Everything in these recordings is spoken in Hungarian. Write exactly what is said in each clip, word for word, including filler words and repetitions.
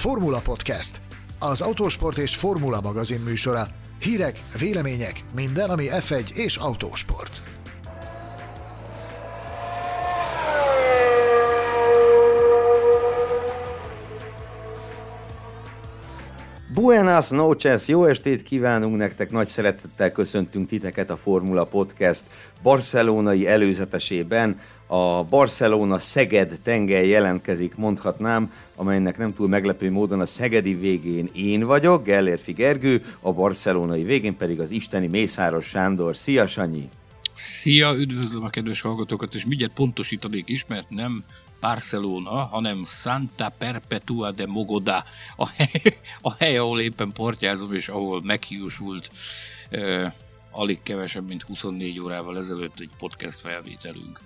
Formula Podcast, az Autósport és Formula magazin műsora. Hírek, vélemények, minden, ami ef egy és autósport. Buenas noches, jó estét kívánunk nektek, nagy szeretettel köszöntünk titeket a Formula Podcast barcelonai előzetesében. A Barcelona-Szeged tengely jelentkezik, mondhatnám, amelynek nem túl meglepő módon a szegedi végén én vagyok, Gellerfi Gergő, a barcelonai végén pedig az isteni Mészáros Sándor. Szia, Sanyi! Szia, üdvözlöm a kedves hallgatókat, és mindjárt pontosítanék is, mert nem Barcelona, hanem Santa Perpetua de Mogoda, a hely, a hely ahol éppen portyázom, és ahol meghiúsult eh, alig kevesebb, mint huszonnégy órával ezelőtt egy podcast felvételünk.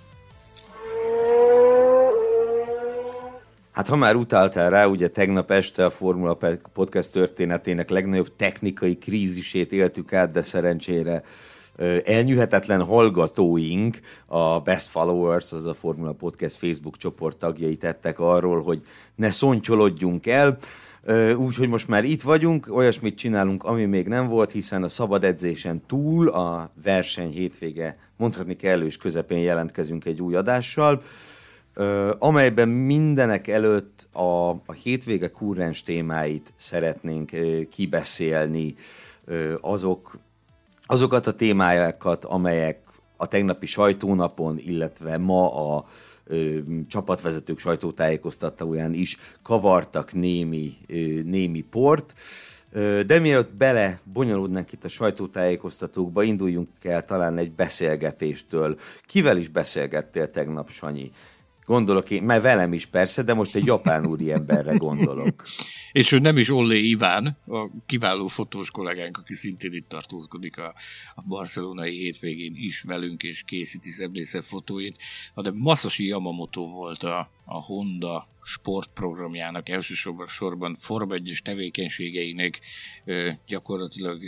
Hát ha már utáltál rá, ugye tegnap este a Formula Podcast történetének legnagyobb technikai krízisét éltük át, de szerencsére elnyűhetetlen hallgatóink, a Best Followers, az a Formula Podcast Facebook csoport tagjai tettek arról, hogy ne szontyolodjunk el. Úgyhogy most már itt vagyunk, olyasmit csinálunk, ami még nem volt, hiszen a szabad edzésen túl a verseny hétvége, mondhatni kellős közepén jelentkezünk egy új adással, amelyben mindenek előtt a, a hétvége kurrens témáit szeretnénk kibeszélni, azok, azokat a témákat, amelyek a tegnapi sajtónapon, illetve ma a ö, csapatvezetők sajtótájékoztatóján is kavartak némi, ö, némi port. Ö, de mielőtt bele bonyolódnánk itt a sajtótájékoztatókba, induljunk el talán egy beszélgetéstől. Kivel is beszélgettél tegnap, Sanyi? Gondolok én, mert velem is persze, de most egy japán úri emberre gondolok. És ő nem is Olli Iván, a kiváló fotós kollégánk, aki szintén itt tartózkodik a, a barcelonai hétvégén is velünk, és készíti szemlészet fotóit, hanem Masashi Yamamoto volt a, a Honda sportprogramjának, elsősorban Forma egyes tevékenységeinek gyakorlatilag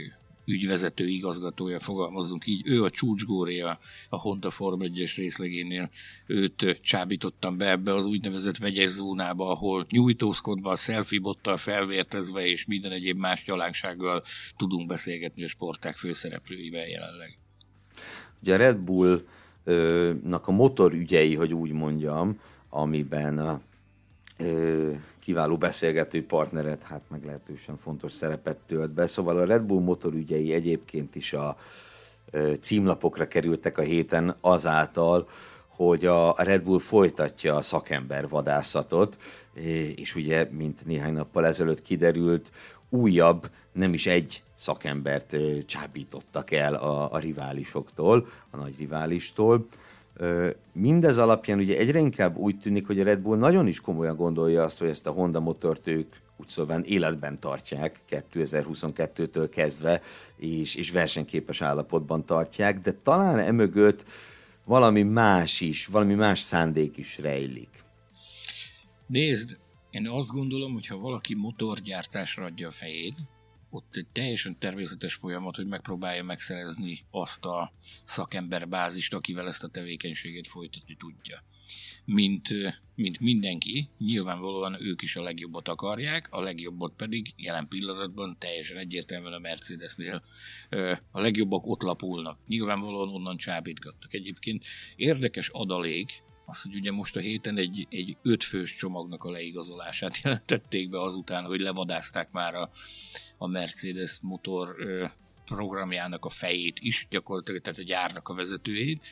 ügyvezető igazgatója, fogalmazzunk így, ő a csúcsgóréja a Honda Forma egyes részlegénél, őt csábítottam be ebbe az úgynevezett vegyes zónába, ahol nyújtózkodva, selfie bottal felvértezve és minden egyéb más gyalánksággal tudunk beszélgetni a sporták főszereplőivel jelenleg. Ugye a Red Bullnak a motorügyei, hogy úgy mondjam, amiben a kiváló beszélgető partneret, hát meglehetősen fontos szerepet tölt be. Szóval a Red Bull motorügyei egyébként is a címlapokra kerültek a héten azáltal, hogy a Red Bull folytatja a szakembervadászatot, és ugye, mint néhány nappal ezelőtt kiderült, újabb, nem is egy szakembert csábítottak el a, a riválisoktól, a nagy riválistól. Mindez alapján ugye egyre inkább úgy tűnik, hogy a Red Bull nagyon is komolyan gondolja azt, hogy ezt a Honda motort ők úgy szóval életben tartják kétezer-huszonkettőtől kezdve, és, és versenyképes állapotban tartják, de talán emögött valami más is, valami más szándék is rejlik. Nézd, én azt gondolom, hogy ha valaki motorgyártásra adja a fejét, ott egy teljesen természetes folyamat, hogy megpróbálja megszerezni azt a szakemberbázist, akivel ezt a tevékenységet folytatni tudja. Mint, mint mindenki, nyilvánvalóan ők is a legjobbat akarják, a legjobbat pedig jelen pillanatban teljesen egyértelműen a Mercedesnél a legjobbak ott lapulnak. Nyilvánvalóan onnan csábítgatnak. Egyébként érdekes adalék, az, hogy ugye most a héten egy, egy ötfős csomagnak a leigazolását jelentették be azután, hogy levadázták már a, a Mercedes motor programjának a fejét is, gyakorlatilag, tehát a gyárnak a vezetőjét.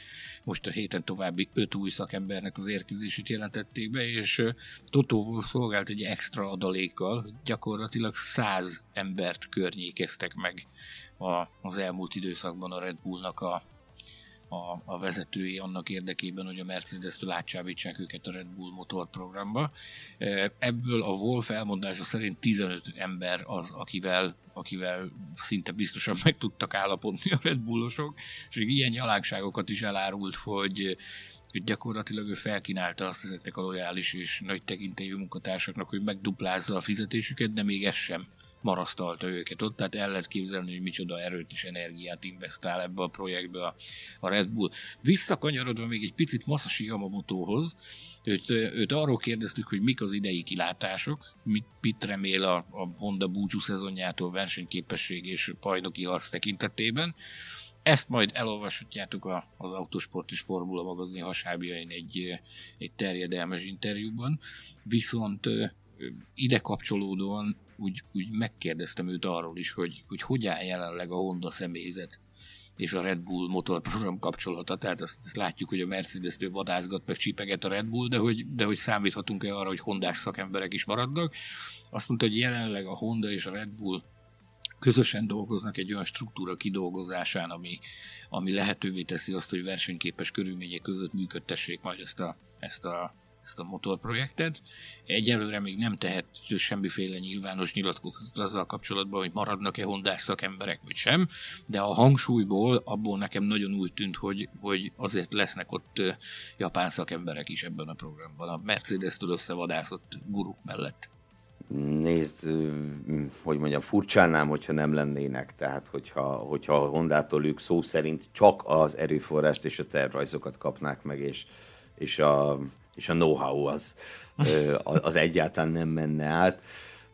Most a héten további öt új szakembernek az érkezését jelentették be, és Toto Wolff szolgált egy extra adalékkal, hogy gyakorlatilag száz embert környékeztek meg a, az elmúlt időszakban a Red Bullnak a A, a vezetői annak érdekében, hogy a Mercedes-től átcsábítsák őket a Red Bull motorprogramba. Ebből a Wolff elmondása szerint tizenöt ember az, akivel, akivel szinte biztosan meg tudtak állapodni a Red Bullosok, és ilyen nyalánkságokat is elárult, hogy gyakorlatilag ő felkínálta azt ezeknek a lojális és nagy tekintélyű munkatársaknak, hogy megduplázza a fizetésüket, de még ez sem marasztalta őket ott, tehát el lehet képzelni, hogy micsoda erőt és energiát investál ebbe a projektbe a, a Red Bull. Visszakanyarodva még egy picit Masashi Yamamotohoz, Őt, őt arról kérdeztük, hogy mik az idei kilátások, mit, mit remél a, a Honda búcsú szezonjától versenyképesség és bajnoki harc tekintetében. Ezt majd elolvashatjátok a, az Autósport és Formula magazin hasábjain egy, egy terjedelmes interjúban, viszont ide kapcsolódóan úgy, úgy megkérdeztem őt arról is, hogy, hogy hogy áll jelenleg a Honda személyzet és a Red Bull motorprogram kapcsolata, tehát azt, azt látjuk, hogy a Mercedes-től vadászgat, meg csipeget a Red Bull, de hogy, de hogy számíthatunk-e arra, hogy hondás szakemberek is maradnak. Azt mondta, hogy jelenleg a Honda és a Red Bull közösen dolgoznak egy olyan struktúra kidolgozásán, ami, ami lehetővé teszi azt, hogy versenyképes körülmények között működtessék majd ezt a, ezt a ezt a motorprojektet. Egyelőre még nem tehet semmiféle nyilvános nyilatkozatot azzal kapcsolatban, hogy maradnak-e hondás szakemberek, vagy sem, de a hangsúlyból abból nekem nagyon úgy tűnt, hogy, hogy azért lesznek ott japán szakemberek is ebben a programban, a Mercedes-től összevadászott guruk mellett. Nézd, hogy mondjam, furcsálnám, hogyha nem lennének, tehát hogyha, hogyha a Hondától ők szó szerint csak az erőforrást és a tervrajzokat kapnák meg, és, és a és a know-how az, az egyáltalán nem menne át.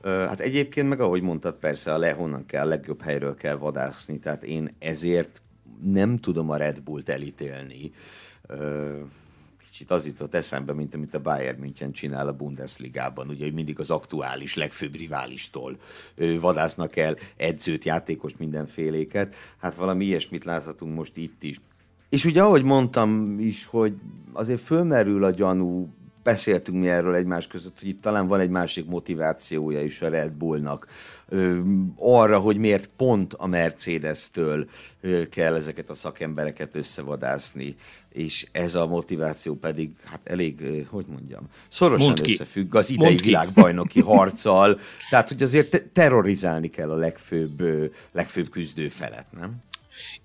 Hát egyébként meg ahogy mondtad, persze a lehonnan kell, a legjobb helyről kell vadászni, tehát én ezért nem tudom a Red Bullt elítélni. Kicsit az jutott eszembe, mint amit a Bayern München csinál a Bundesligában, ugye, hogy mindig az aktuális, legfőbb riválistól vadásznak el edzőt, játékos, mindenféléket. Hát valami ilyesmit láthatunk most itt is. És ugye ahogy mondtam is, hogy azért fölmerül a gyanú, beszéltünk mi erről egymás között, hogy itt talán van egy másik motivációja is a Red Bullnak ö, arra, hogy miért pont a Mercedes-től ö, kell ezeket a szakembereket összevadászni. És ez a motiváció pedig hát elég, hogy mondjam, szorosan Mond összefügg az idei Mond világbajnoki harccal. Tehát, hogy azért terrorizálni kell a legfőbb, legfőbb küzdő felet, nem?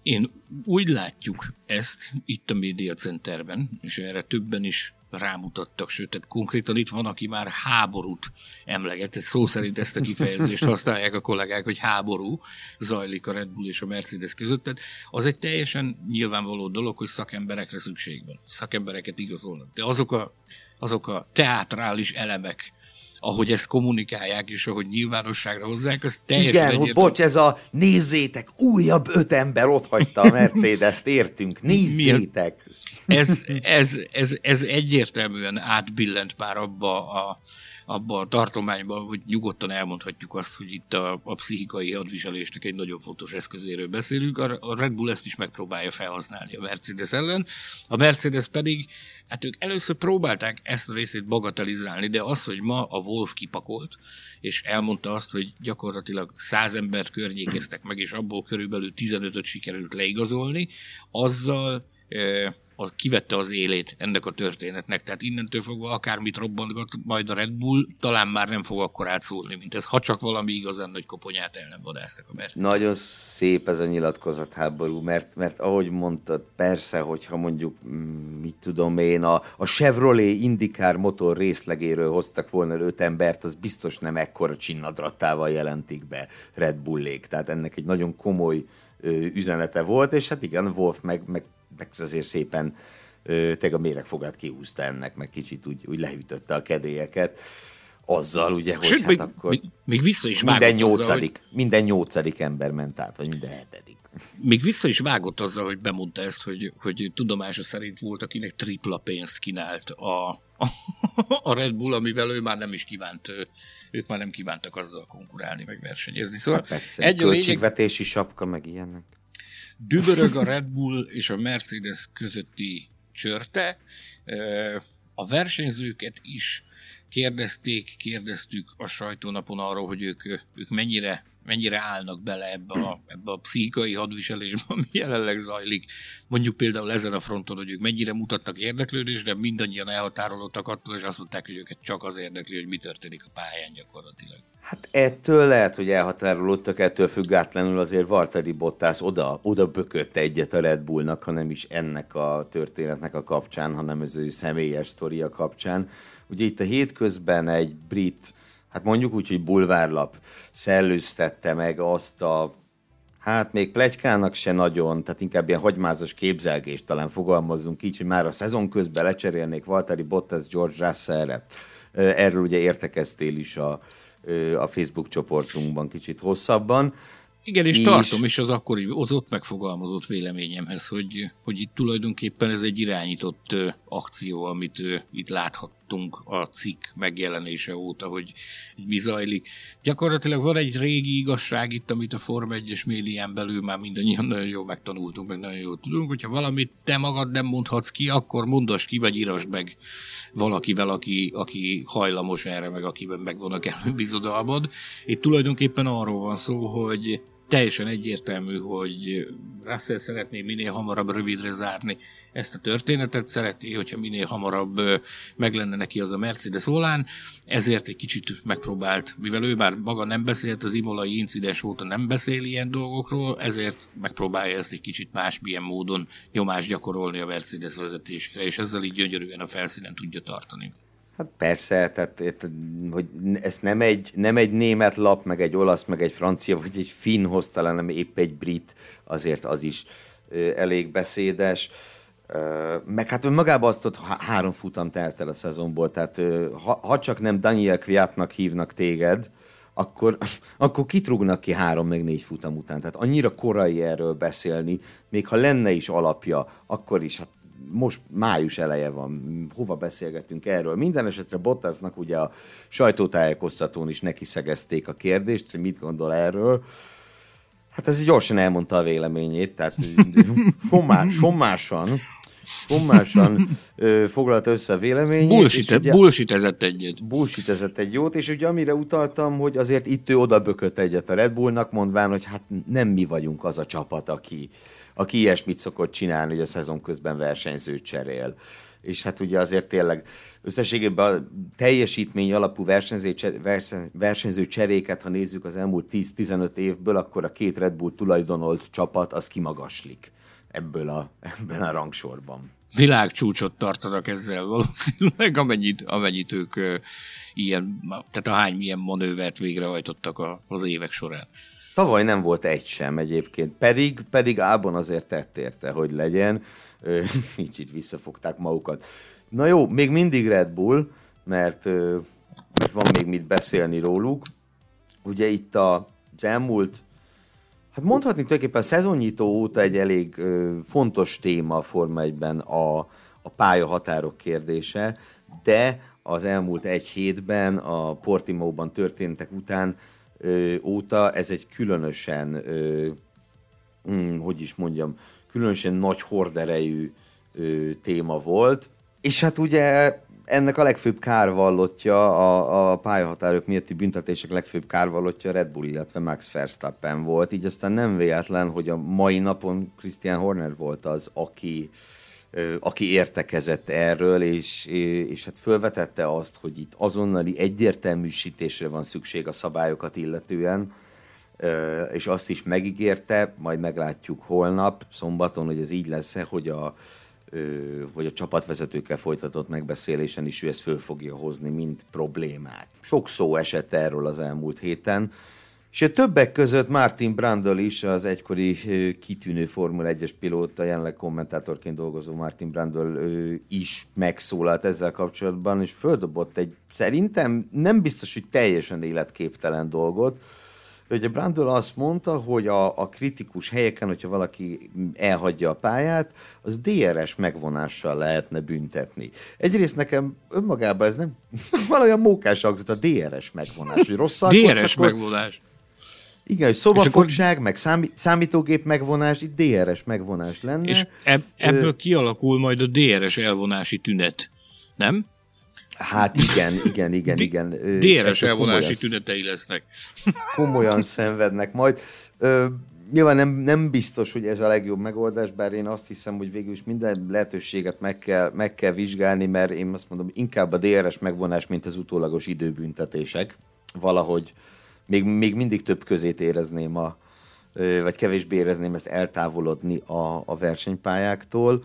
Én úgy látjuk ezt itt a médiacenterben, és erre többen is rámutattak, sőt, tehát konkrétan itt van, aki már háborút emleget, szó szerint ezt a kifejezést használják a kollégák, hogy háború zajlik a Red Bull és a Mercedes között, tehát az egy teljesen nyilvánvaló dolog, hogy szakemberekre szükség van, szakembereket igazolnak, de azok a, azok a teátrális elemek, ahogy ezt kommunikálják, és ahogy nyilvánosságra hozzák, az teljesen igen, egyértelmű. Igen, bocs, ez a nézzétek, újabb öt ember otthagyta a Mercedes-t, értünk, nézzétek! Ez, ez, ez, ez egyértelműen átbillent már abba a, abba a tartományban, hogy nyugodtan elmondhatjuk azt, hogy itt a, a pszichikai hadviselésnek egy nagyon fontos eszközéről beszélünk. A, a Red Bull ezt is megpróbálja felhasználni a Mercedes ellen. A Mercedes pedig hát ők először próbálták ezt a részét bagatelizálni, de az, hogy ma a Wolff kipakolt, és elmondta azt, hogy gyakorlatilag száz embert környékeztek meg, és abból körülbelül tizenötöt sikerült leigazolni, azzal az kivette az élét ennek a történetnek. Tehát innentől fogva akármit robbantgat majd a Red Bull, talán már nem fog akkor átszólni, mint ez, ha csak valami igazán nagy koponyát el nem vadásznak a Mercedes. Nagyon szép ez a nyilatkozatháború, mert, mert ahogy mondtad, persze, hogyha mondjuk, mit tudom én, a, a Chevrolet IndyCar motor részlegéről hoztak volna öt embert, az biztos nem ekkora csinnadrattával jelentik be Red Bullék. Tehát ennek egy nagyon komoly ö, üzenete volt, és hát igen, Wolff meg, meg meg azért szépen teg a méregfogát kihúzta ennek, meg kicsit úgy, úgy lehűtötte a kedélyeket. Azzal ugye, hogy sőt, hát még, akkor még, még vissza is minden, vágott nyolcadik, azzal, hogy... minden nyolcadik ember ment át, vagy minden hetedik. Még vissza is vágott azzal, hogy bemondta ezt, hogy, hogy tudomása szerint volt, akinek tripla pénzt kínált a, a, a Red Bull, amivel ő már nem is kívánt, ők már nem kívántak azzal konkurálni, meg versenyezni. Szóval hát persze, egy költségvetési lényeg... sapka, meg ilyenek. Dübörög a Red Bull és a Mercedes közötti csörte. A versenyzőket is kérdezték, kérdeztük a sajtónapon arról, hogy ők, ők mennyire, mennyire állnak bele ebbe a, ebbe a pszichikai hadviselésbe, ami jelenleg zajlik. Mondjuk például ezen a fronton, hogy ők mennyire mutatnak érdeklődést, de mindannyian elhatárolódtak attól, és azt mondták, hogy őket csak az érdekli, hogy mi történik a pályán gyakorlatilag. Hát ettől lehet, hogy elhatárolódtak, ettől függetlenül azért Valtteri Bottas oda, oda bökötte egyet a Red Bullnak, hanem is ennek a történetnek a kapcsán, hanem az ő személyes sztoria kapcsán. Ugye itt a hétközben egy brit hát mondjuk úgy, hogy bulvárlap szellőztette meg azt a, hát még pletykának se nagyon, tehát inkább ilyen hagymázas képzelgést talán fogalmazzunk így, hogy már a szezon közben lecserélnék Valtteri Bottas George Russellre. Erről ugye értekeztél is a, a Facebook csoportunkban kicsit hosszabban. Igen, és, és tartom is az akkori, az ott megfogalmazott véleményemhez, hogy, hogy itt tulajdonképpen ez egy irányított akció, amit itt láthattunk a cikk megjelenése óta, hogy mi zajlik. Gyakorlatilag van egy régi igazság itt, amit a Forma egyes médián belül már mindannyian nagyon jól megtanultunk, meg nagyon jól tudunk, hogyha valamit te magad nem mondhatsz ki, akkor mondass ki, vagy írasd meg valakivel, aki, aki hajlamos erre, meg akiben megvan a kellő bizodalmad. Itt tulajdonképpen arról van szó, hogy teljesen egyértelmű, hogy Russell szeretné minél hamarabb rövidre zárni ezt a történetet, szeretné, hogyha minél hamarabb meg lenne neki az a Mercedes olán, ezért egy kicsit megpróbált, mivel ő már maga nem beszélt, az imolai incidens óta nem beszél ilyen dolgokról, ezért megpróbálja ezt egy kicsit másmilyen módon nyomást gyakorolni a Mercedes vezetésére, és ezzel így gyönyörűen a felszínen tudja tartani. Hát persze, tehát hogy ezt nem egy, nem egy német lap, meg egy olasz, meg egy francia, vagy egy finn hozta le, hanem épp egy brit, azért az is elég beszédes. Meg hát magában azt ott három futam telt el a szezonból, tehát ha, ha csak nem Daniel Kvjatnak hívnak téged, akkor, akkor kitrugnak ki három meg négy futam után. Tehát annyira korai erről beszélni, még ha lenne is alapja, akkor is, hát most május eleje van, hova beszélgetünk erről. Minden esetre Bottasnak ugye a sajtótájékoztatón is neki szegezték a kérdést, hogy mit gondol erről. Hát ez gyorsan elmondta a véleményét, tehát sommásan sommásan foglalt össze a véleményét. Bullshit, ugye, bullshitezett egyet. Bullshitezett egy jót, és ugye amire utaltam, hogy azért itt ő oda bökött egyet a Red Bullnak, mondván, hogy hát nem mi vagyunk az a csapat, aki aki ilyesmit szokott csinálni, hogy a szezon közben versenyzőt cserél. És hát ugye azért tényleg összességében a teljesítmény alapú versenyző cseréket, ha nézzük az elmúlt tíz-tizenöt évből, akkor a két Red Bull tulajdonolt csapat az kimagaslik ebből a, ebben a rangsorban. Világcsúcsot tartanak ezzel valószínűleg, amennyit, amennyit ők uh, ilyen, tehát a hány milyen manővert végrehajtottak a, az évek során. Tavaly nem volt egy sem egyébként, pedig, pedig Albon azért tett érte, hogy legyen. Kicsit visszafogták magukat. Na jó, még mindig Red Bull, mert ö, van még mit beszélni róluk. Ugye itt a, az elmúlt, hát mondhatni tulajdonképpen a szezonnyitó óta egy elég ö, fontos téma a Forma egyben a, a pályahatárok kérdése, de az elmúlt egy hétben a Portimóban történtek után óta ez egy különösen, hogy is mondjam, különösen nagy horderejű téma volt, és hát ugye ennek a legfőbb kárvallottja, a, a pályahatárok miatti büntetések legfőbb kárvallottja Red Bull, illetve Max Verstappen volt, így aztán nem véletlen, hogy a mai napon Christian Horner volt az, aki, aki értekezett erről, és, és hát felvetette azt, hogy itt azonnali egyértelműsítésre van szükség a szabályokat illetően, és azt is megígérte, majd meglátjuk holnap, szombaton, hogy ez így lesz-e, hogy a, hogy a csapatvezetőkkel folytatott megbeszélésen is ő ezt föl fogja hozni, mint problémát. Sok szó esett erről az elmúlt héten, és a többek között Martin Brundle is, az egykori kitűnő Formula egyes pilóta, jelenleg kommentátorként dolgozó Martin Brundle is megszólalt ezzel kapcsolatban, és földobott egy szerintem nem biztos, hogy teljesen életképtelen dolgot. Ugye Brundle azt mondta, hogy a, a kritikus helyeken, hogyha valaki elhagyja a pályát, az dé er es megvonással lehetne büntetni. Egyrészt nekem önmagában ez nem, ez nem valójában mókás hangzott, a dé er es megvonás, hogy rosszalkodsz, dé er es akkor... megvonás. Igen, hogy szobafogság, akkor... meg számít, számítógép megvonás, itt dé er es megvonás lenne. És eb- ebből Ö... kialakul majd a dé er es elvonási tünet, nem? Hát igen, igen, igen, igen. D- dé er es elvonási tünetei lesznek. Komolyan szenvednek majd. Ö, nyilván nem, nem biztos, hogy ez a legjobb megoldás, bár én azt hiszem, hogy végül is minden lehetőséget meg kell, meg kell vizsgálni, mert én azt mondom, inkább a dé er es megvonás, mint az utólagos időbüntetések. Valahogy még, még mindig több közét érezném, a, vagy kevésbé érezném ezt eltávolodni a, a versenypályáktól.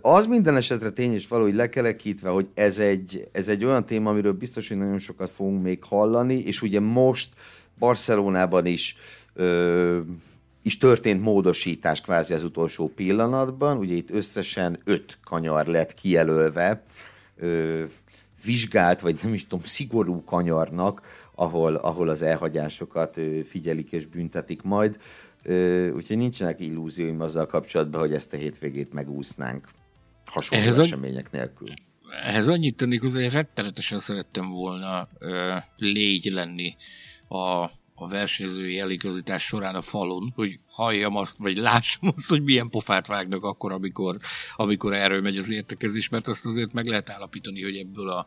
Az minden esetre tény és való, hogy lekelekítve, hogy ez egy, ez egy olyan téma, amiről biztos, hogy nagyon sokat fogunk még hallani, és ugye most Barcelonában is, ö, is történt módosítás kvázi az utolsó pillanatban, ugye itt összesen öt kanyar lett kijelölve, ö, vizsgált, vagy nem is tudom, szigorú kanyarnak, ahol, ahol az elhagyásokat figyelik és büntetik majd. Úgyhogy nincsenek illúzióim azzal kapcsolatban, hogy ezt a hétvégét megúsznánk hasonló ehhez események a... nélkül. Ehhez annyit tennék hozzá, hogy rettenetesen szerettem volna ö, légy lenni a, a versenyzői eligazítás során a falon, hogy halljam azt, vagy lássam azt, hogy milyen pofát vágnak akkor, amikor, amikor erről megy az értekezés, mert azt azért meg lehet állapítani, hogy ebből a,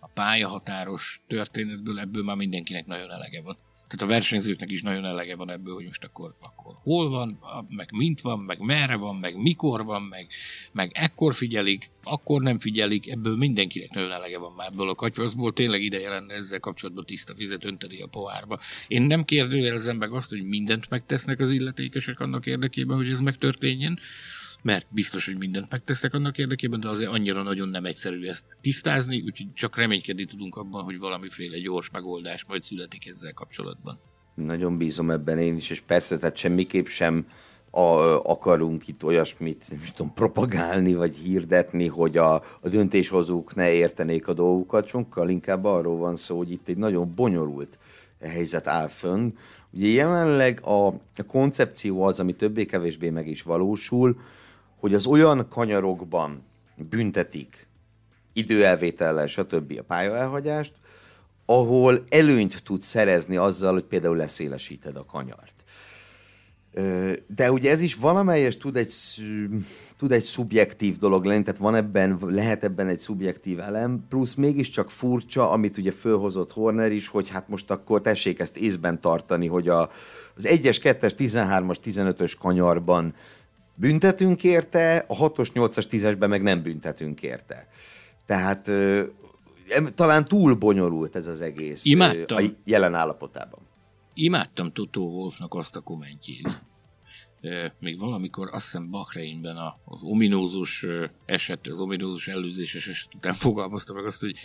a pályahatáros történetből ebből már mindenkinek nagyon elege van. Tehát a versenyzőknek is nagyon elege van ebből, hogy most akkor, akkor hol van, meg mint van, meg merre van, meg mikor van, meg, meg ekkor figyelik, akkor nem figyelik, ebből mindenkinek nagyon elege van már ebből a katyvaszból, tényleg ideje lenne ezzel kapcsolatban tiszta vizet önteni a pohárba. Én nem kérdőjelezem meg azt, hogy mindent megtesznek az illetékesek annak érdekében, hogy ez megtörténjen, mert biztos, hogy mindent megtesznek annak érdekében, de azért annyira nagyon nem egyszerű ezt tisztázni, úgyhogy csak reménykedni tudunk abban, hogy valamiféle gyors megoldás majd születik ezzel kapcsolatban. Nagyon bízom ebben én is, és persze, tehát semmiképp sem a, akarunk itt olyasmit, nem is tudom, propagálni, vagy hirdetni, hogy a, a döntéshozók ne értenék a dolgukat, sokkal inkább arról van szó, hogy itt egy nagyon bonyolult helyzet áll fönn. Ugye jelenleg a, a koncepció az, ami többé-kevésbé meg is valósul, hogy az olyan kanyarokban büntetik időelvétellel, stb. A pályaelhagyást, ahol előnyt tud szerezni azzal, hogy például leszélesíted a kanyart. De ugye ez is valamelyest tud egy, tud egy szubjektív dolog lenni, tehát van ebben, lehet ebben egy szubjektív elem, plusz mégiscsak furcsa, amit ugye fölhozott Horner is, hogy hát most akkor tessék ezt észben tartani, hogy a, az egyes, kettes, tizenhármas, tizenötös kanyarban büntetünk érte, a hatos, nyolcas, tízesben meg nem büntetünk érte. Tehát ö, talán túl bonyolult ez az egész Imádtam. a jelen állapotában. Imádtam Toto Wolffnak azt a kommentjét. Még valamikor azt hiszem Bahreinben az ominózus eset, az ominózus előzéses eset után fogalmazta meg azt, hogy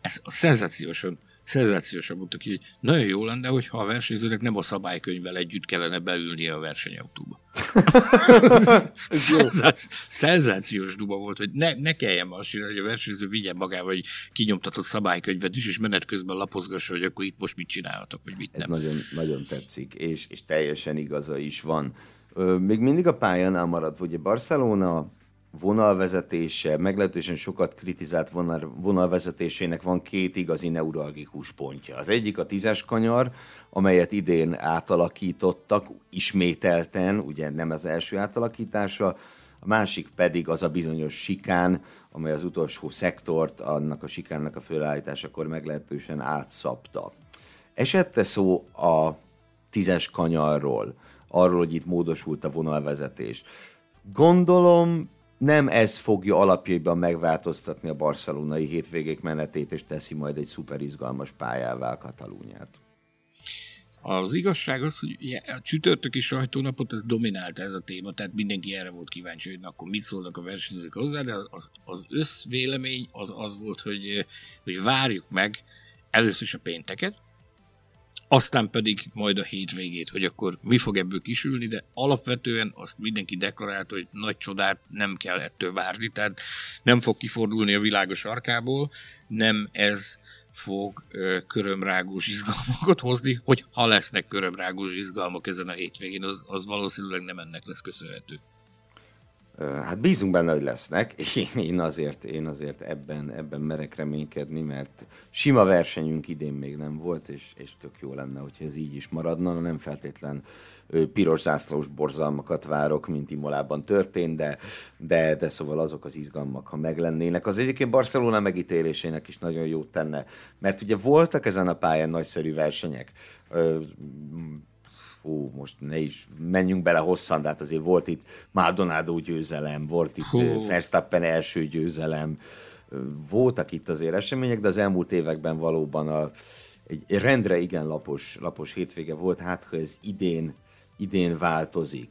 ez a szenzációsan szenzációsan mondta ki, hogy nagyon jó lenne, hogyha a versenyzőnek nem a szabálykönyvvel együtt kellene beülnie a versenyautóba. Szenzáci- szenzációs duba volt, hogy ne, ne kelljen más csinálni, hogy a versenyző vigyen magával egy kinyomtatott szabálykönyvet is, és menet közben lapozgassa, hogy akkor itt most mit csinálhatok, vagy mit nem. Ez nagyon, nagyon tetszik, és, és teljesen igaza is van. Ö, még mindig a pályánál maradva, ugye Barcelona vonalvezetése, meglehetősen sokat kritizált vonal, vonalvezetésének van két igazi neuralgikus pontja. Az egyik a tízes kanyar, amelyet idén átalakítottak, ismételten, ugye nem az első átalakítása, a másik pedig az a bizonyos sikán, amely az utolsó szektort, annak a sikánnak a fölállításakor meglehetősen átszapta. Esett-e szó a tízes kanyarról, arról, hogy itt módosult a vonalvezetés? Gondolom, nem ez fogja alapjaiban megváltoztatni a barcelonai hétvégék menetét, és teszi majd egy szuper izgalmas pályává Katalúniát. Az igazság az, hogy a csütörtöki sajtónapot ez dominálta ez a téma, tehát mindenki erre volt kíváncsi, hogy akkor mit szólnak a versenyzők hozzá, de az, az összvélemény az az volt, hogy, hogy várjuk meg először is a pénteket, aztán pedig majd a hétvégét, hogy akkor mi fog ebből kisülni, de alapvetően azt mindenki deklarált, hogy nagy csodát nem kell ettől várni, tehát nem fog kifordulni a világ a sarkából, nem ez fog ö, körömrágós izgalmakat hozni, hogy ha lesznek körömrágós izgalmak ezen a hétvégén, az, az valószínűleg nem ennek lesz köszönhető. Hát bízunk benne, hogy lesznek. Én azért, én azért ebben, ebben merek reménykedni, mert sima versenyünk idén még nem volt, és, és tök jó lenne, hogyha ez így is maradna. Nem feltétlen piros zászlós borzalmakat várok, mint Imolában történt, de, de, de szóval azok az izgalmak, ha meglennének. Az egyébként Barcelona megítélésének is nagyon jót tenne, mert ugye voltak ezen a pályán nagyszerű versenyek. Hú, most ne is menjünk bele hosszan, de hát azért volt itt Maldonado győzelem, volt itt Hú. Verstappen első győzelem, voltak itt azért események, de az elmúlt években valóban a, egy rendre igen lapos, lapos hétvége volt, hát ha ez idén, idén változik.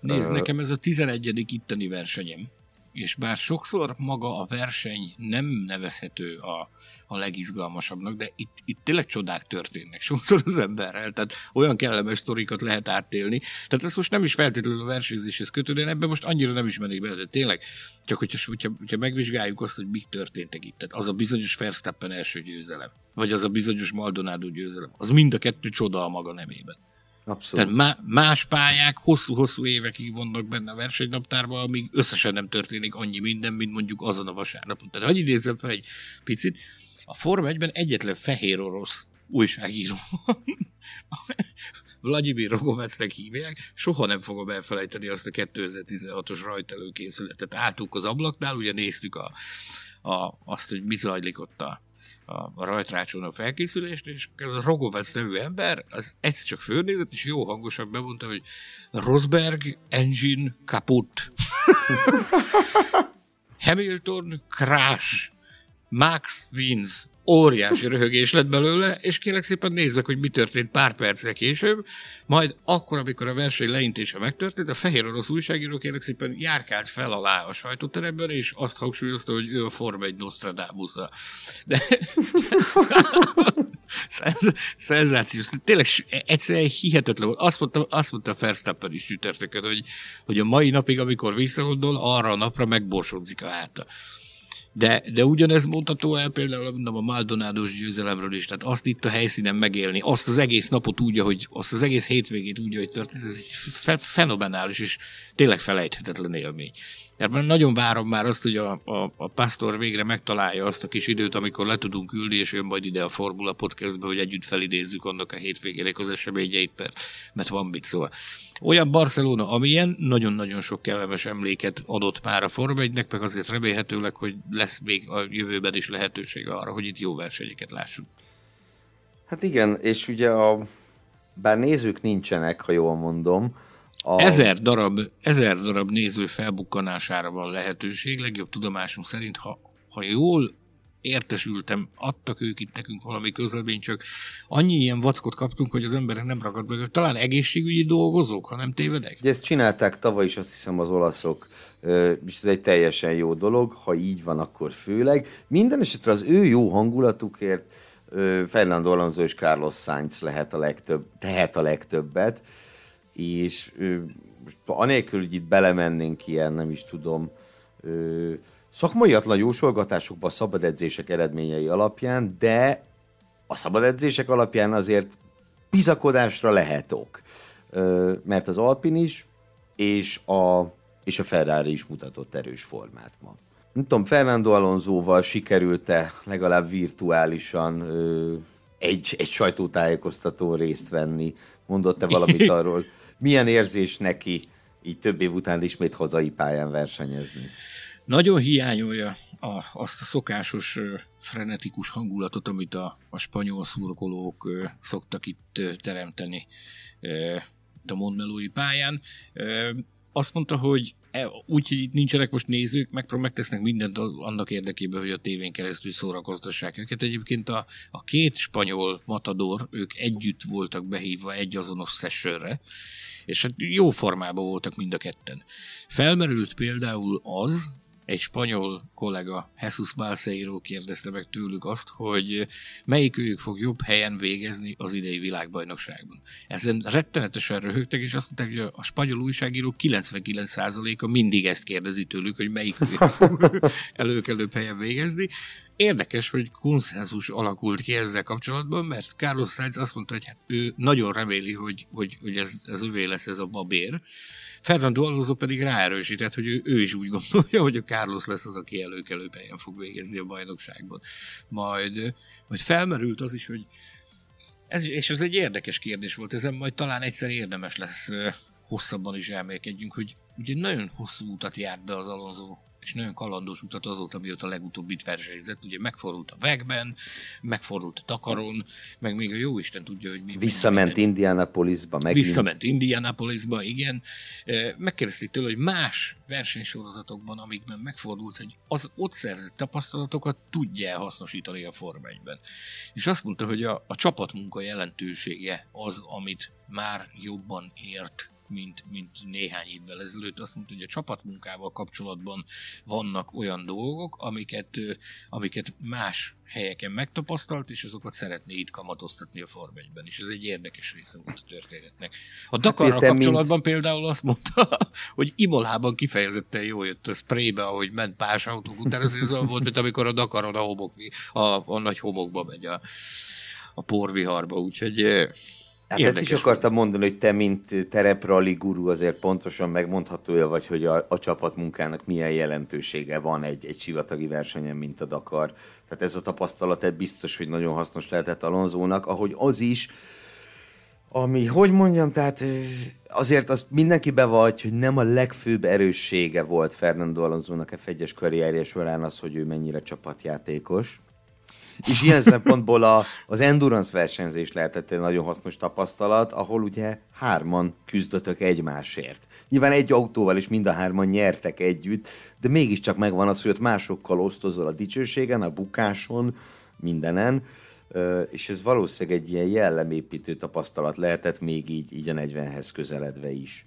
Nézd, nekem ez a tizenegyedik itteni versenyem, és bár sokszor maga a verseny nem nevezhető a, a legizgalmasabbnak, de itt, itt tényleg csodák történnek sokszor az emberrel, tehát olyan kellemes sztorikat lehet átélni. Tehát ez most nem is feltétlenül a versenyzéshez kötődően, ebben most annyira nem is mennék bele, de tényleg, csak hogyha, hogyha, hogyha megvizsgáljuk azt, hogy mi történtek itt, tehát az a bizonyos Verstappen első győzelem, vagy az a bizonyos Maldonado győzelem, az mind a kettő csoda a maga nemében. Abszolút. Tehát má, más pályák hosszú-hosszú évekig vannak benne a versenynaptárban, amíg összesen nem történik annyi minden, mint mondjuk azon a vasárnapon. Tehát, hogy idézzem fel egy picit, a Forma egyben egyetlen fehér orosz újságíró van, Vlagyimir Rogovacnek hívják, soha nem fogom elfelejteni azt a kétezer-tizenhatos rajtaelőkészületet. Álltunk az ablaknál, ugye néztük a, a, azt, hogy mi zajlik ott a a rajtrácson a felkészülést, és a Rogovac nevű ember, az egyszer csak fölnézett, és jó hangosan bemondta, hogy Rosberg engine kaputt. Hamilton crash. Max wins. Óriási röhögés lett belőle, és kérlek szépen nézzek, hogy mi történt pár perccel később, majd akkor, amikor a verseny leintése megtörtént, a fehér orosz újságíró kérlek szépen járkált fel alá a sajtóteremben, és azt hangsúlyozta, hogy ő a Forma egy Nostradamus-a. De... Szenz, szenzációs. Tényleg egyszerűen hihetetlen volt. Azt mondta, azt mondta Verstappen is csütörtökön, hogy, hogy a mai napig, amikor visszagondol, arra a napra megborsodzik a háta. De, de ugyanez mondható el például mondom, a Maldonado-s győzelemről is, tehát azt itt a helyszínen megélni, azt az egész napot úgy, ahogy, azt az egész hétvégét úgy, ahogy történt, ez egy fenomenális és tényleg felejthetetlen élmény. Mert nagyon várom már azt, hogy a, a, a Pásztor végre megtalálja azt a kis időt, amikor le tudunk ülni, és jön majd ide a Formula Podcastbe, hogy együtt felidézzük annak a hétvégének az eseményeit, mert, mert van mit szóval. Olyan Barcelona, amilyen nagyon-nagyon sok kellemes emléket adott már a Forma egynek, meg azért remélhetőleg, hogy lesz még a jövőben is lehetőség arra, hogy itt jó versenyeket lássunk. Hát igen, és ugye a... bár nézők nincsenek, ha jól mondom, A... Ezer, darab, ezer darab néző felbukkanására van lehetőség, legjobb tudomásom szerint, ha, ha jól értesültem, adtak ők itt nekünk valami közleményt, csak annyi ilyen vackot kaptunk, hogy az emberek nem ragad meg, hogy talán egészségügyi dolgozók, ha nem tévedek. Ugye ezt csinálták tavaly is, azt hiszem, az olaszok, és ez egy teljesen jó dolog, ha így van, akkor főleg. Minden esetre az ő jó hangulatukért Fernando Alonso és Carlos Sainz lehet a legtöbb, tehet a legtöbbet, és ő, most anélkül, hogy itt belemennénk ilyen, nem is tudom, ö, szakmaiatlan jósolgatásokba a szabad edzések eredményei alapján, de a szabad edzések alapján azért bizakodásra lehet ok. Ö, mert az Alpine is, és a, és a Ferrari is mutatott erős formát ma. Nem tudom, Fernando Alonsóval sikerült-e legalább virtuálisan ö, egy, egy sajtótájékoztatón részt venni? Mondott-e valamit arról? Milyen érzés neki így több év után ismét hazai pályán versenyezni? Nagyon hiányolja a, azt a szokásos ö, frenetikus hangulatot, amit a, a spanyol szurkolók ö, szoktak itt ö, teremteni ö, a montmelói pályán. Ö, azt mondta, hogy úgy, hogy itt nincsenek most nézők, megpróbál megtesznek mindent annak érdekében, hogy a tévén keresztül szórakoztassák őket. Egyébként a, a két spanyol matador, ők együtt voltak behívva egy azonos sessionre, és hát jó formában voltak mind a ketten. Felmerült például az, egy spanyol kollega, Jesus Balseiro kérdezte meg tőlük azt, hogy melyikőjük fog jobb helyen végezni az idei világbajnokságban. Ezen rettenetesen röhögtek, és azt mondták, hogy a spanyol újságírók kilencvenkilenc százaléka mindig ezt kérdezi tőlük, hogy melyikőjük fog előkelőbb helyen végezni. Érdekes, hogy konszenzus alakult ki ezzel kapcsolatban, mert Carlos Sainz azt mondta, hogy hát ő nagyon reméli, hogy, hogy, hogy ez, ez övé lesz ez a babér. Fernando Alonso pedig ráerősített, hogy ő, ő is úgy gondolja, hogy a Carlos lesz az, aki előkelőbb helyen fog végezni a bajnokságban. Majd, majd felmerült az is, hogy ez, és ez egy érdekes kérdés volt, ezen majd talán egyszer érdemes lesz hosszabban is elmélkedjünk, hogy ugye nagyon hosszú utat járt be az Alonso, és nagyon kalandos utat azóta, mióta legutóbbit versenyzett. Ugye megfordult a vegben, megfordult a takaron, meg még a jó Isten tudja, hogy mi... Visszament Indianapolisba. Megint. Visszament Indianapolisba, igen. Megkérdezték tőle, hogy más versenysorozatokban, amikben megfordult, hogy az ott szerzett tapasztalatokat tudja hasznosítani a Forma egyben. És azt mondta, hogy a, a csapatmunka jelentősége az, amit már jobban ért mint, mint néhány évvel ezelőtt. Azt mondta, hogy a csapatmunkával kapcsolatban vannak olyan dolgok, amiket, amiket más helyeken megtapasztalt, és azokat szeretné itt kamatoztatni a Form egyben is. Ez egy érdekes része volt a történetnek. A Dakarra hát kapcsolatban mint... például azt mondta, hogy Imolában kifejezetten jól jött a spraybe, ahogy ment más autók után. Ez az volt, mint amikor a Dakaron a, homok, a, a nagy homokba megy a, a porviharba. Úgyhogy hát ezt is akartam mondani, hogy te, mint tereprali guru, azért pontosan megmondhatója vagy, hogy a, a csapatmunkának milyen jelentősége van egy, egy sivatagi versenyen, mint a Dakar. Tehát ez a tapasztalat biztos, hogy nagyon hasznos lehetett Alonzónak, ahogy az is, ami, hogy mondjam, tehát azért azt mindenki bevallja, hogy nem a legfőbb erőssége volt Fernando Alonzónak a ef egyes karrierje során az, hogy ő mennyire csapatjátékos. És ilyen szempontból a, az endurance versenyzés lehetett egy nagyon hasznos tapasztalat, ahol ugye hárman küzdötök egymásért. Nyilván egy autóval is mind a hárman nyertek együtt, de mégiscsak megvan az, hogy ott másokkal osztozol a dicsőségen, a bukáson, mindenen, és ez valószínűleg egy ilyen jellemépítő tapasztalat lehetett még így, így a negyvenhez közeledve is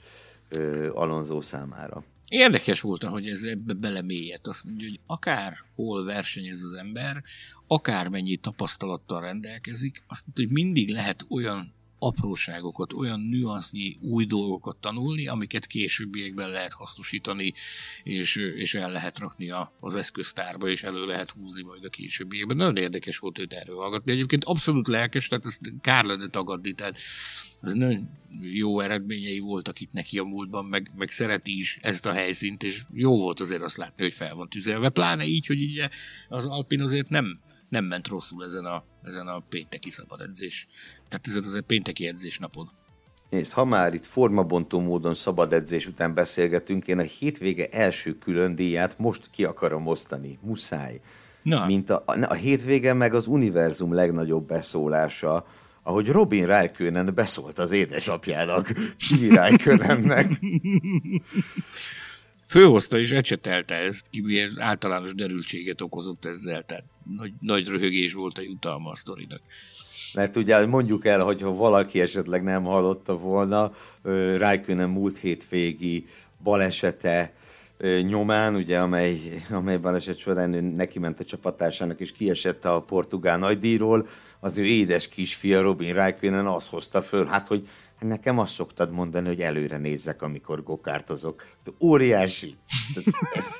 Alonso számára. Érdekes volt, ahogy ez ebbe belemélyedt. Azt mondja, hogy akárhol versenyez az ember, akármennyi tapasztalattal rendelkezik, azt mondja, hogy mindig lehet olyan apróságokat, olyan nüansznyi új dolgokat tanulni, amiket későbbiekben lehet hasznosítani, és, és el lehet rakni a, az eszköztárba, és elő lehet húzni majd a későbbiekben. Nagyon érdekes volt őt erről hallgatni. Egyébként abszolút lelkes, tehát ezt kár lenne tagadni, tehát az nagyon jó eredményei voltak itt neki a múltban, meg, meg szereti is ezt a helyszínt, és jó volt azért azt látni, hogy fel van tüzelve, pláne így, hogy ugye az Alpine azért nem nem ment rosszul ezen a, ezen a pénteki szabad edzés. Tehát ezen az a pénteki edzés napon. Nézd, ha már itt formabontó módon szabad edzés után beszélgetünk, én a hétvége első külön díját most ki akarom osztani. Muszáj. Na. Mint a, a hétvége meg az univerzum legnagyobb beszólása, ahogy Robin Räikkönen beszólt az édesapjának, Kimi Räikkönennek. Főhozta és ecsetelte ezt, ki általános derültséget okozott ezzel, tehát nagy, nagy röhögés volt a jutalma a sztorinak. Mert ugye mondjuk el, hogyha valaki esetleg nem hallotta volna, Räikkönen múlt hétvégi balesete nyomán, ugye, amely, amely baleset során neki ment a csapattársának, és kiesett a portugál nagydíjról, az ő édes kisfia Robin Räikkönen azt hozta föl, hát hogy nekem azt szoktad mondani, hogy előre nézzek, amikor gokártozok. Óriási! Ez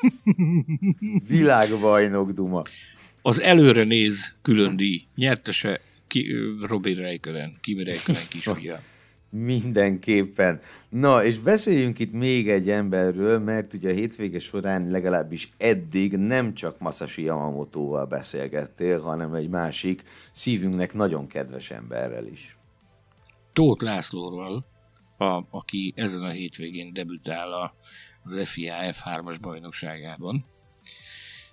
világbajnok duma. Az előre néz külön díj. Nyertese ki, Robin Räikkönen, Kimi Räikkönen kisfia. Mindenképpen. Na, és beszéljünk itt még egy emberről, mert ugye a hétvége során legalábbis eddig nem csak Masashi Yamamotoval beszélgettél, hanem egy másik szívünknek nagyon kedves emberrel is. Tóth Lászlóról, a, aki ezen a hétvégén debütál a, az ef i á ef hármas bajnokságában.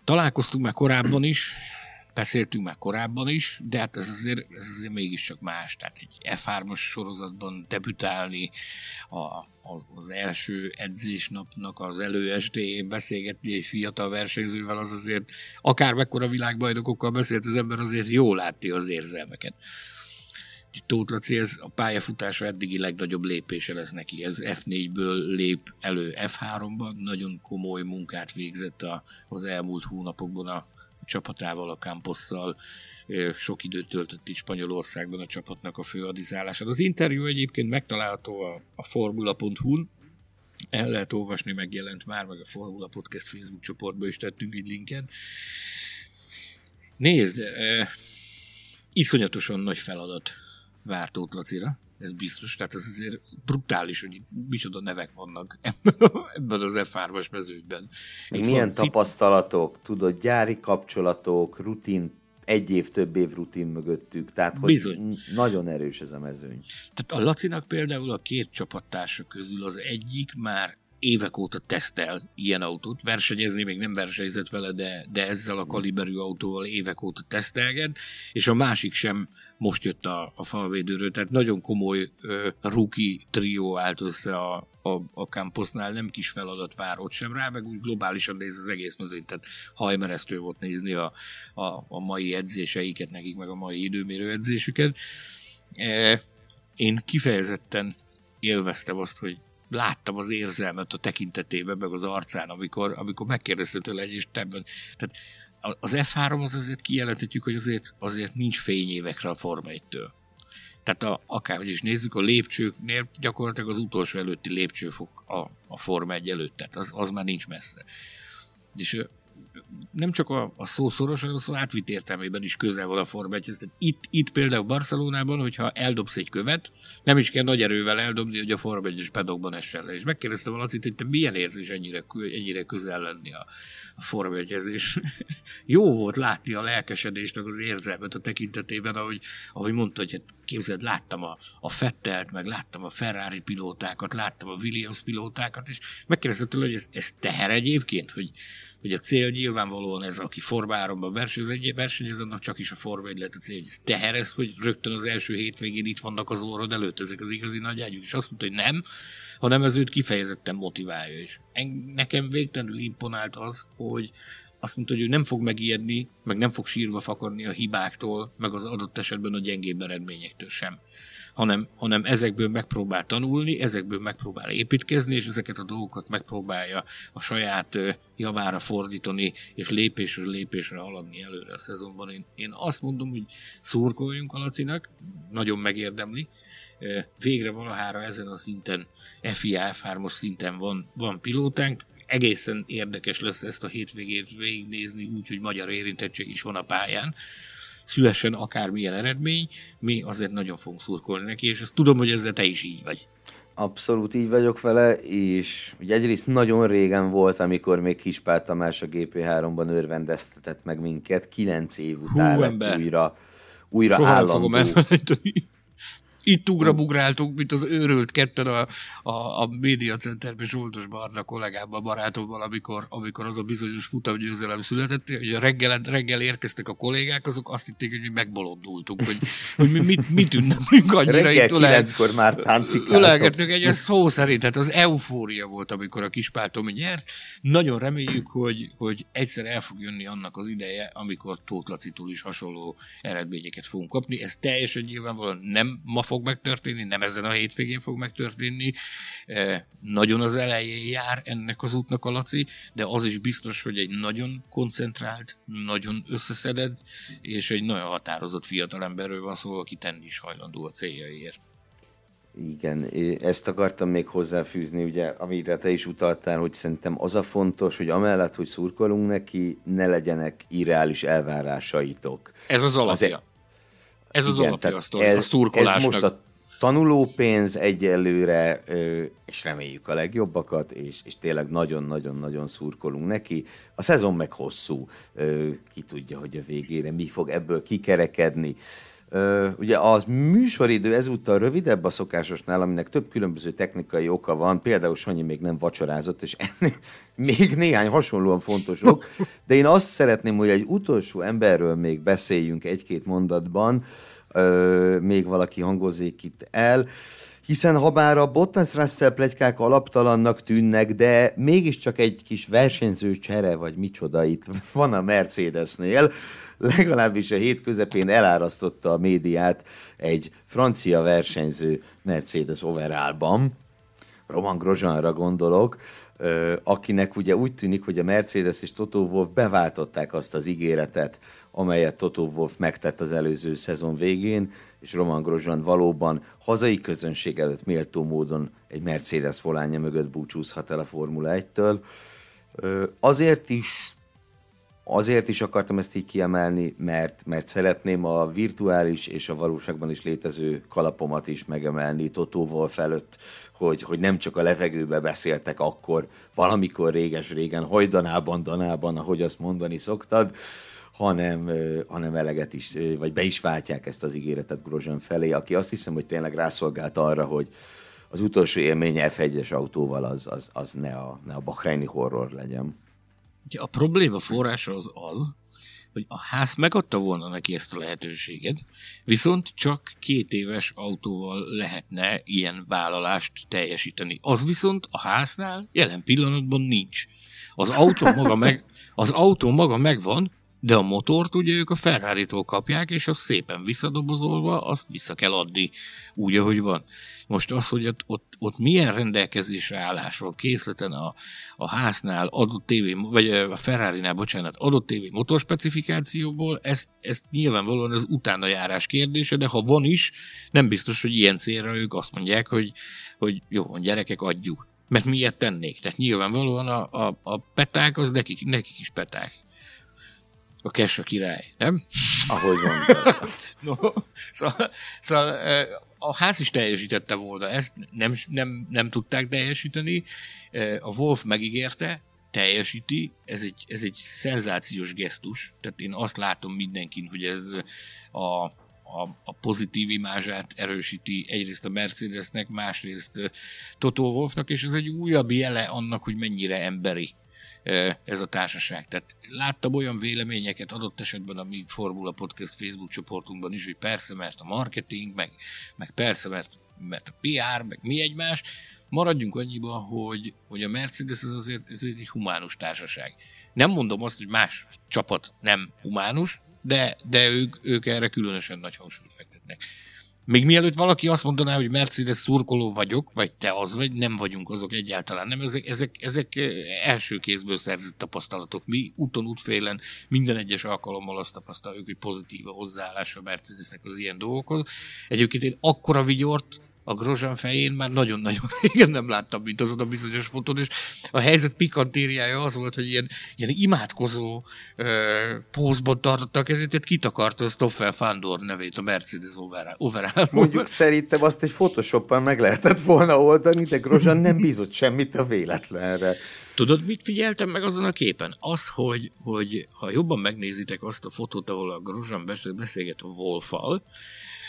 Találkoztunk már korábban is, beszéltünk már korábban is, de hát ez azért, ez azért mégiscsak más. Tehát egy ef hármas sorozatban debütálni, a, a, az első edzésnapnak az előestéjén beszélgetni egy fiatal versenyzővel, az azért akármekkora világbajnokokkal beszélt az ember, azért jól látni az érzelmeket. Tóth Laci, ez a pályafutása eddigi legnagyobb lépése lesz neki. Ez ef négyből lép elő ef háromba, nagyon komoly munkát végzett a, az elmúlt hónapokban a, a csapatával, a Camposszal, sok időt töltött itt Spanyolországban a csapatnak a főadizálását. Az interjú egyébként megtalálható a, a formula pont hu-n, el lehet olvasni, megjelent már, meg a Formula Podcast Facebook csoportba is tettünk egy linken. Nézd, eh, iszonyatosan nagy feladat vár Tóth Lacira, ez biztos, tehát ez azért brutális, hogy micsoda nevek vannak ebben az ef hármas mezőben. Milyen tapasztalatok, tudod, gyári kapcsolatok, rutin, egy év, több év rutin mögöttük, tehát hogy bizony. Nagyon erős ez a mezőny. Tehát a Lacinak például a két csapattársa közül az egyik már évek óta tesztel ilyen autót, versenyezni még nem versenyzett vele, de, de ezzel a kaliberű autóval évek óta tesztelged, és a másik sem most jött a, a falvédőről, tehát nagyon komoly ö, rookie trió állt össze a, a, a Camposnál, nem kis feladat vár ott sem rá, meg úgy globálisan néz az egész mezőn, tehát hajmeresztő volt nézni a, a, a mai edzéseiket nekik, meg a mai időmérő edzésüket. Én kifejezetten élveztem azt, hogy láttam az érzelmet a tekintetében, meg az arcán, amikor, amikor megkérdezte tőle egy Istenben. Tehát az ef három az azért kijelenthetjük, hogy azért, azért nincs fényévekre a Forma egytől. Tehát a, akárhogy is nézzük, a lépcsőknél gyakorlatilag az utolsó előtti lépcsőfok a, a Forma egy előtt, tehát az, az már nincs messze. És nem csak a, a szó szoros, hanem a szó átvitt értelmében is közel van a Forma egyhez. Tehát itt, itt például Barcelonában, hogyha eldobsz egy követ, nem is kell nagy erővel eldobni, hogy a Forma egyes pedokban essen le. És megkérdeztem Lacit, hogy te milyen érzés ennyire, ennyire közel lenni a, a Forma egyhez. És jó volt látni a lelkesedésnek az érzelmet a tekintetében, ahogy, ahogy mondta, hogy hát képzeld, láttam a, a Vettelt, meg láttam a Ferrari pilótákat, láttam a Williams pilótákat, és megkérdeztem tőle, hogy ez, ez teher egyébként, hogy hogy a cél nyilvánvalóan ez, aki Forma háromban versenyez, versenyez, annak csak is a Forma egy lehet a cél, hogy ez teher ez, hogy rögtön az első hétvégén itt vannak az orrod előtt ezek az igazi nagyágyuk, és azt mondta, hogy nem, hanem ez őt kifejezetten motiválja. És nekem végtelenül imponált az, hogy azt mondta, hogy ő nem fog megijedni, meg nem fog sírva fakadni a hibáktól, meg az adott esetben a gyengébb eredményektől sem. Hanem, hanem ezekből megpróbál tanulni, ezekből megpróbál építkezni, és ezeket a dolgokat megpróbálja a saját javára fordítani, és lépésről lépésre haladni előre a szezonban. Én, én azt mondom, hogy szurkoljunk a Lacinak, nagyon megérdemli. Végre valahára ezen a szinten, ef i á ef hármas szinten van, van pilótánk. Egészen érdekes lesz ezt a hétvégét végignézni, úgyhogy magyar érintettség is van a pályán. Szülessen akármilyen eredmény, mi azért nagyon fogunk szurkolni neki, és azt tudom, hogy ezzel te is így vagy. Abszolút így vagyok vele, és ugye egyrészt nagyon régen volt, amikor még Kispál Tamás a gé pé háromban örvendeztetett meg minket, kilenc év után Hú, lett ember. újra, újra állandó. Itt ugrabugráltunk, mint az őrült ketten a, a, a médiacenterben Zsoltos Barna kollégámmal, barátommal, amikor, amikor az a bizonyos futamgyőzelem született, hogy reggel, reggel érkeztek a kollégák, azok azt hitték, hogy mi megbolondultunk, hogy, hogy mi mit, mit ünnepünk annyira. Reggel kilenckor már táncikáltok. Ölelgetnünk egy szó szerint, tehát az eufória volt, amikor a Kispál Tomi nyert. Nagyon reméljük, hogy, hogy egyszer el fog jönni annak az ideje, amikor Tóth Lacitól is hasonló eredményeket fogunk kapni. Ez teljesen nyilvánvalóan nem ma fog megtörténni, nem ezen a hétvégén fog megtörténni. E, nagyon az elején jár ennek az útnak a Laci, de az is biztos, hogy egy nagyon koncentrált, nagyon összeszedett, és egy nagyon határozott fiatalemberről van szó, aki tenni is hajlandó a céljaiért. Igen, ezt akartam még hozzáfűzni, ugye, amire te is utaltál, hogy szerintem az a fontos, hogy amellett, hogy szurkolunk neki, ne legyenek irreális elvárásaitok. Ez az alapja. Azért Ez az Igen, alapja a, sztor, ez, a szurkolásnak. Ez most a tanulópénz egyelőre, és reméljük a legjobbakat, és, és tényleg nagyon-nagyon-nagyon szurkolunk neki. A szezon meg hosszú. Ki tudja, hogy a végére mi fog ebből kikerekedni. Ugye az műsoridő ezúttal rövidebb a szokásosnál, aminek több különböző technikai oka van. Például Sanyi még nem vacsorázott, és ennél még néhány hasonlóan fontos ok. De én azt szeretném, hogy egy utolsó emberről még beszéljünk egy-két mondatban, még valaki hangozzék itt el. Hiszen habár a Bottas-Russell pletykák alaptalannak tűnnek, de mégiscsak egy kis versenyző csere, vagy micsoda itt van a Mercedesnél. Legalábbis a hét közepén elárasztotta a médiát egy francia versenyző Mercedes overallban, Romain Grosjeanra gondolok, akinek ugye úgy tűnik, hogy a Mercedes és Toto Wolff beváltották azt az ígéretet, amelyet Toto Wolff megtett az előző szezon végén, és Romain Grosjean valóban hazai közönség előtt méltó módon egy Mercedes volánja mögött búcsúzhat el a Formula egytől. Azért is Azért is akartam ezt így kiemelni, mert, mert szeretném a virtuális és a valóságban is létező kalapomat is megemelni Toto Wolff előtt, hogy, hogy nem csak a levegőbe beszéltek akkor, valamikor réges-régen, hajdanában, danában, ahogy azt mondani szoktad, hanem, hanem eleget is, vagy be is váltják ezt az ígéretet Grosjean felé, aki azt hiszem, hogy tényleg rászolgált arra, hogy az utolsó élménye ef egyes autóval az, az, az ne a, ne a bahreini horror legyen. A probléma forrása az az, hogy a ház megadta volna neki ezt a lehetőséget, viszont csak két éves autóval lehetne ilyen vállalást teljesíteni. Az viszont a háznál jelen pillanatban nincs. Az autó maga, meg, az autó maga megvan, De a motort ugye ők a Ferraritól kapják, és azt szépen visszadobozolva, azt vissza kell adni úgy, ahogy van. Most az, hogy ott, ott, ott milyen rendelkezésre állásról készleten a, a háznál adott tévé, vagy a Ferrarinál, bocsánat, adott tévé motorspecifikációból, ezt, ezt nyilvánvalóan az utánajárás kérdése, de ha van is, nem biztos, hogy ilyen célra ők azt mondják, hogy, hogy jó, gyerekek, adjuk. Mert mi ilyet tennék? Tehát nyilvánvalóan a, a, a peták, az nekik, nekik is peták. A Cash a király, nem? Ahogy mondtad. No, szóval, szóval a ház is teljesítette volna ezt, nem, nem, nem tudták teljesíteni, a Wolff megígérte, teljesíti, ez egy, ez egy szenzációs gesztus, tehát én azt látom mindenkin, hogy ez a, a, a pozitív imázsát erősíti egyrészt a Mercedesnek, másrészt Toto Wolffnak, és ez egy újabb jele annak, hogy mennyire emberi ez a társaság. Tehát láttam olyan véleményeket adott esetben a mi Formula Podcast Facebook csoportunkban is, hogy persze, mert a marketing, meg, meg persze, mert, mert a pé er, meg mi egymás. Maradjunk annyiba, hogy, hogy a Mercedes ez azért ez egy humánus társaság. Nem mondom azt, hogy más csapat nem humánus, de, de ők, ők erre különösen nagy hangsúlyt fektetnek. Még mielőtt valaki azt mondaná, hogy Mercedes szurkoló vagyok, vagy te az vagy, nem vagyunk azok egyáltalán. Nem, ezek, ezek, ezek első kézből szerzett tapasztalatok. Mi úton, útfélen minden egyes alkalommal azt tapasztaljuk, hogy pozitív a hozzáállás a Mercedesnek az ilyen dolgokhoz. Egyébként én akkora vigyort a Grosjean fején már nagyon-nagyon régen nem láttam, mint azon a bizonyos fotón, és a helyzet pikantériája az volt, hogy ilyen, ilyen imádkozó ö, pózban tartottak, ezért kitakarta a Stoffel Fandor nevét a Mercedes overallról. Mondjuk szerintem azt egy Photoshoppal meg lehetett volna oldani, de Grosjean nem bízott semmit a véletlenre. Tudod, mit figyeltem meg azon a képen? Az, hogy, hogy ha jobban megnézitek azt a fotót, ahol a Grosjean beszélget a Wolffal,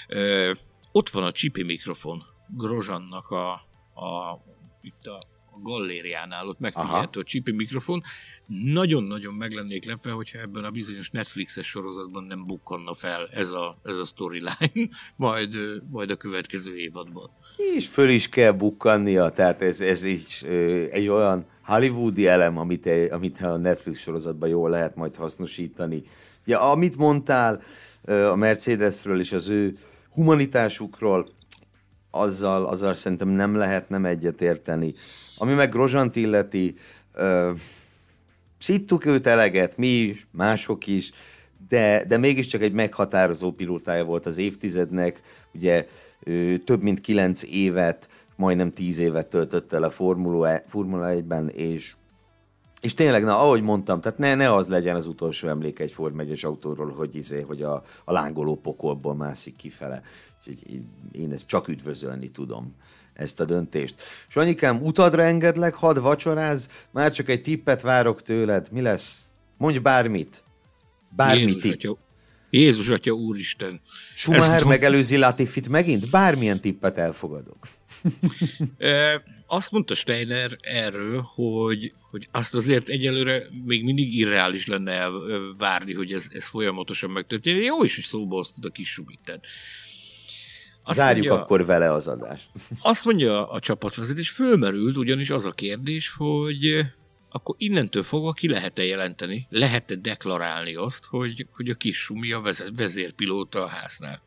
ö, ott van a csipi mikrofon Grosjeannak a, a, itt a gallériánál, ott megfigyelhető a csipi mikrofon. Nagyon-nagyon meg lennék lepve, hogyha ebben a bizonyos Netflixes sorozatban nem bukkanna fel ez a, ez a storyline majd, majd a következő évadban. És föl is kell bukkannia, tehát ez, ez is egy olyan hollywoodi elem, amit, amit a Netflix sorozatban jól lehet majd hasznosítani. Ja, amit mondtál a Mercedesről és az ő humanitásukról, azzal, azzal szerintem nem lehet nem egyetérteni. Ami meg Grosjeant illeti, ö, szittuk őt eleget, mi is, mások is, de, de mégiscsak egy meghatározó pilótája volt az évtizednek, ugye ö, több mint kilenc évet, majdnem tíz évet töltött el a Formula, Formula egyben, és, és tényleg, na, ahogy mondtam, tehát ne, ne az legyen az utolsó emléke egy Form egyes autóról, hogy, izé, hogy a, a lángoló pokolból mászik kifele. Úgyhogy én ezt csak üdvözölni tudom, ezt a döntést. Sanyikám, utadra engedlek, hadd vacsorázz, már csak egy tippet várok tőled. Mi lesz? Mondj bármit. Bármit. Jézus atya, Jézus atya úristen. Schumacher megelőzi Latifit megint? Bármilyen tippet elfogadok. Azt mondta Steiner erről, hogy, hogy azt azért egyelőre még mindig irreális lenne elvárni, hogy ez, ez folyamatosan megtörténik. Jó is, hogy szóba osztod a kis Schumachert. Zárjuk mondja, akkor vele az adást. Azt mondja a csapatvezetés, fölmerült ugyanis az a kérdés, hogy akkor innentől fogva ki lehet-e jelenteni, lehet-e deklarálni azt, hogy, hogy a kis Schumi a vezérpilóta a háznál.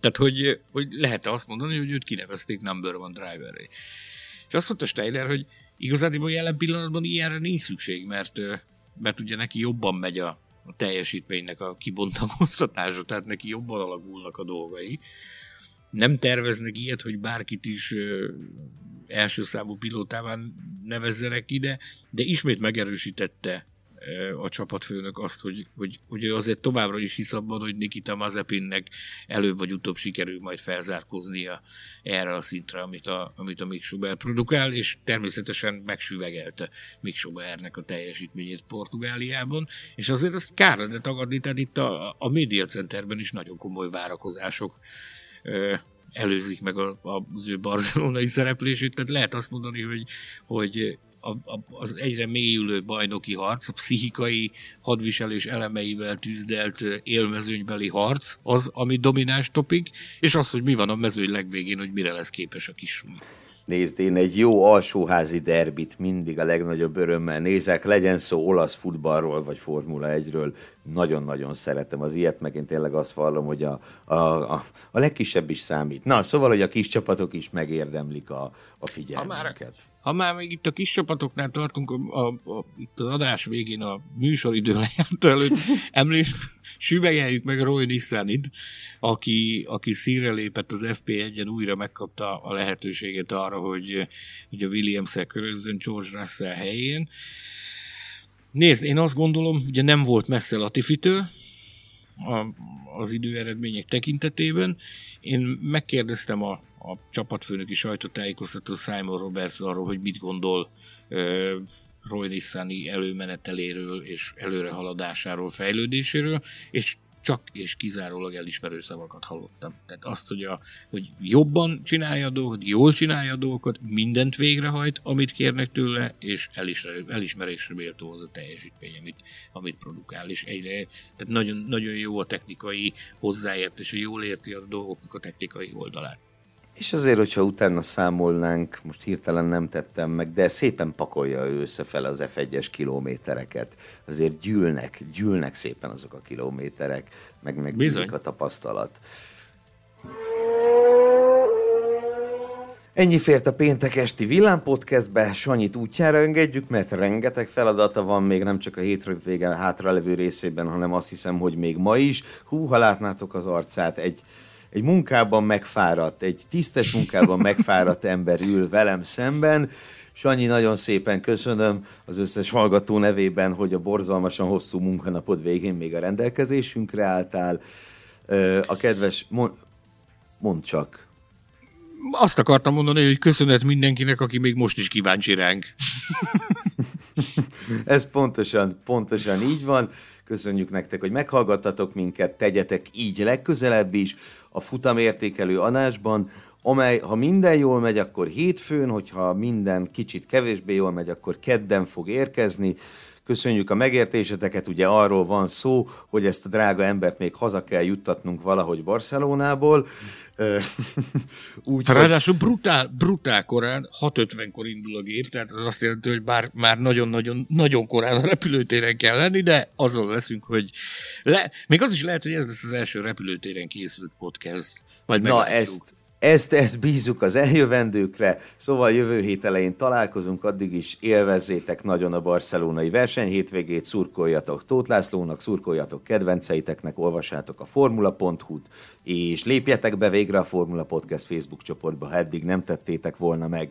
Tehát, hogy, hogy lehet-e azt mondani, hogy őt kinevezték number one driverré. És azt mondta Steiner, hogy igazából jelen pillanatban ilyenre nincs szükség, mert, mert ugye neki jobban megy a, a teljesítménynek a kibontakoztatása, tehát neki jobban alakulnak a dolgai. Nem terveznek ilyet, hogy bárkit is ö, első számú pilótáván nevezzenek ide, de ismét megerősítette ö, a csapatfőnök azt, hogy, hogy, hogy azért továbbra is hisz abban, hogy Nikita Mazepinnek előbb vagy utóbb sikerül majd felzárkóznia erre a szintre, amit a, amit a Mick Schumacher produkál, és természetesen megsüvegelte Mick Schumachernek a teljesítményét Portugáliában, és azért ezt kár lenne tagadni, tehát itt a, a Media Centerben is nagyon komoly várakozások előzik meg az ő barcelonai szereplését, tehát lehet azt mondani, hogy, hogy az egyre mélyülő bajnoki harc, a pszichikai hadviselés elemeivel tűzdelt élmezőnybeli harc az, ami domináns topik, és az, hogy mi van a mezőny legvégén, hogy mire lesz képes a kis Schumi. Nézd, én egy jó alsóházi derbit mindig a legnagyobb örömmel nézek, legyen szó olasz futballról, vagy Formula egyről, nagyon-nagyon szeretem az ilyet, meg én tényleg azt vallom, hogy a, a, a, a legkisebb is számít. Na, szóval, hogy a kis csapatok is megérdemlik a, a figyelmünket. Ha már még itt a kis csapatoknál tartunk, a, a, a, itt az adás végén a műsoridő lejártó előtt emlés, süvegeljük meg Roy Nissanit, aki, aki színre lépett az ef pé egyen, újra megkapta a lehetőséget arra, hogy, hogy a Williams-el körözzön George Russell helyén. Nézd, én azt gondolom, ugye nem volt messze Latifitől a, az időeredmények tekintetében. Én megkérdeztem a a csapatfőnöki sajtótájékoztató Simon Roberts arról, hogy mit gondol uh, Roy Nissani előmeneteléről és előrehaladásáról, fejlődéséről, és csak és kizárólag elismerő szavakat hallottam. Tehát azt, hogy, a, hogy jobban csinálja a dolgot, jól csinálja a dolgokat, mindent végrehajt, amit kérnek tőle, és elismerő, elismerésre méltó az a teljesítmény, amit, amit produkál. És egyre, tehát nagyon, nagyon jó a technikai hozzáértés, jól érti a dolgoknak a technikai oldalát. És azért, hogyha utána számolnánk, most hirtelen nem tettem meg, de szépen pakolja ő össze fel az ef egyes kilométereket. Azért gyűlnek, gyűlnek szépen azok a kilométerek, meg meggyűlik a tapasztalat. Ennyi fért a péntek esti villámpodcastbe, Sanyit útjára engedjük, mert rengeteg feladata van még nem csak a hétvége hátralevő részében, hanem azt hiszem, hogy még ma is. Hú, ha látnátok az arcát, egy... Egy munkában megfáradt, egy tisztes munkában megfáradt ember ül velem szemben. Sanyi, nagyon szépen köszönöm az összes hallgató nevében, hogy a borzalmasan hosszú munkanapod végén még a rendelkezésünkre álltál. A kedves... Mondd csak. Azt akartam mondani, hogy köszönet mindenkinek, aki még most is kíváncsi ránk. Ez pontosan, pontosan így van. Köszönjük nektek, hogy meghallgattatok minket, tegyetek így legközelebb is a futamértékelő adásban, amely, ha minden jól megy, akkor hétfőn, hogyha minden kicsit kevésbé jól megy, akkor kedden fog érkezni. Köszönjük a megértéseteket, ugye arról van szó, hogy ezt a drága embert még haza kell juttatnunk valahogy Barcelonából. Úgy, ráadásul hogy... brutál, brutál korán, hat ötvenkor indul a gép, tehát az azt jelenti, hogy bár már nagyon-nagyon nagyon korán a repülőtéren kell lenni, de azon leszünk, hogy le... még az is lehet, hogy ez lesz az első repülőtéren készült podcast. Majd na ezt, ezt, ezt bízzuk az eljövendőkre, szóval jövő hét elején találkozunk, addig is élvezzétek nagyon a barcelonai verseny hétvégét, szurkoljatok Tóth Lászlónak, szurkoljatok kedvenceiteknek, olvassátok a formula pont hu-t, és lépjetek be végre a Formula Podcast Facebook csoportba, ha eddig nem tettétek volna meg.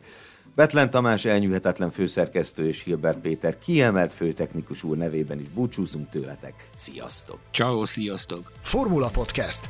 Betlen Tamás elnyűhetetlen főszerkesztő és Hilbert Péter kiemelt főtechnikus úr nevében is búcsúzunk tőletek. Sziasztok! Ciao, sziasztok! Formula Podcast,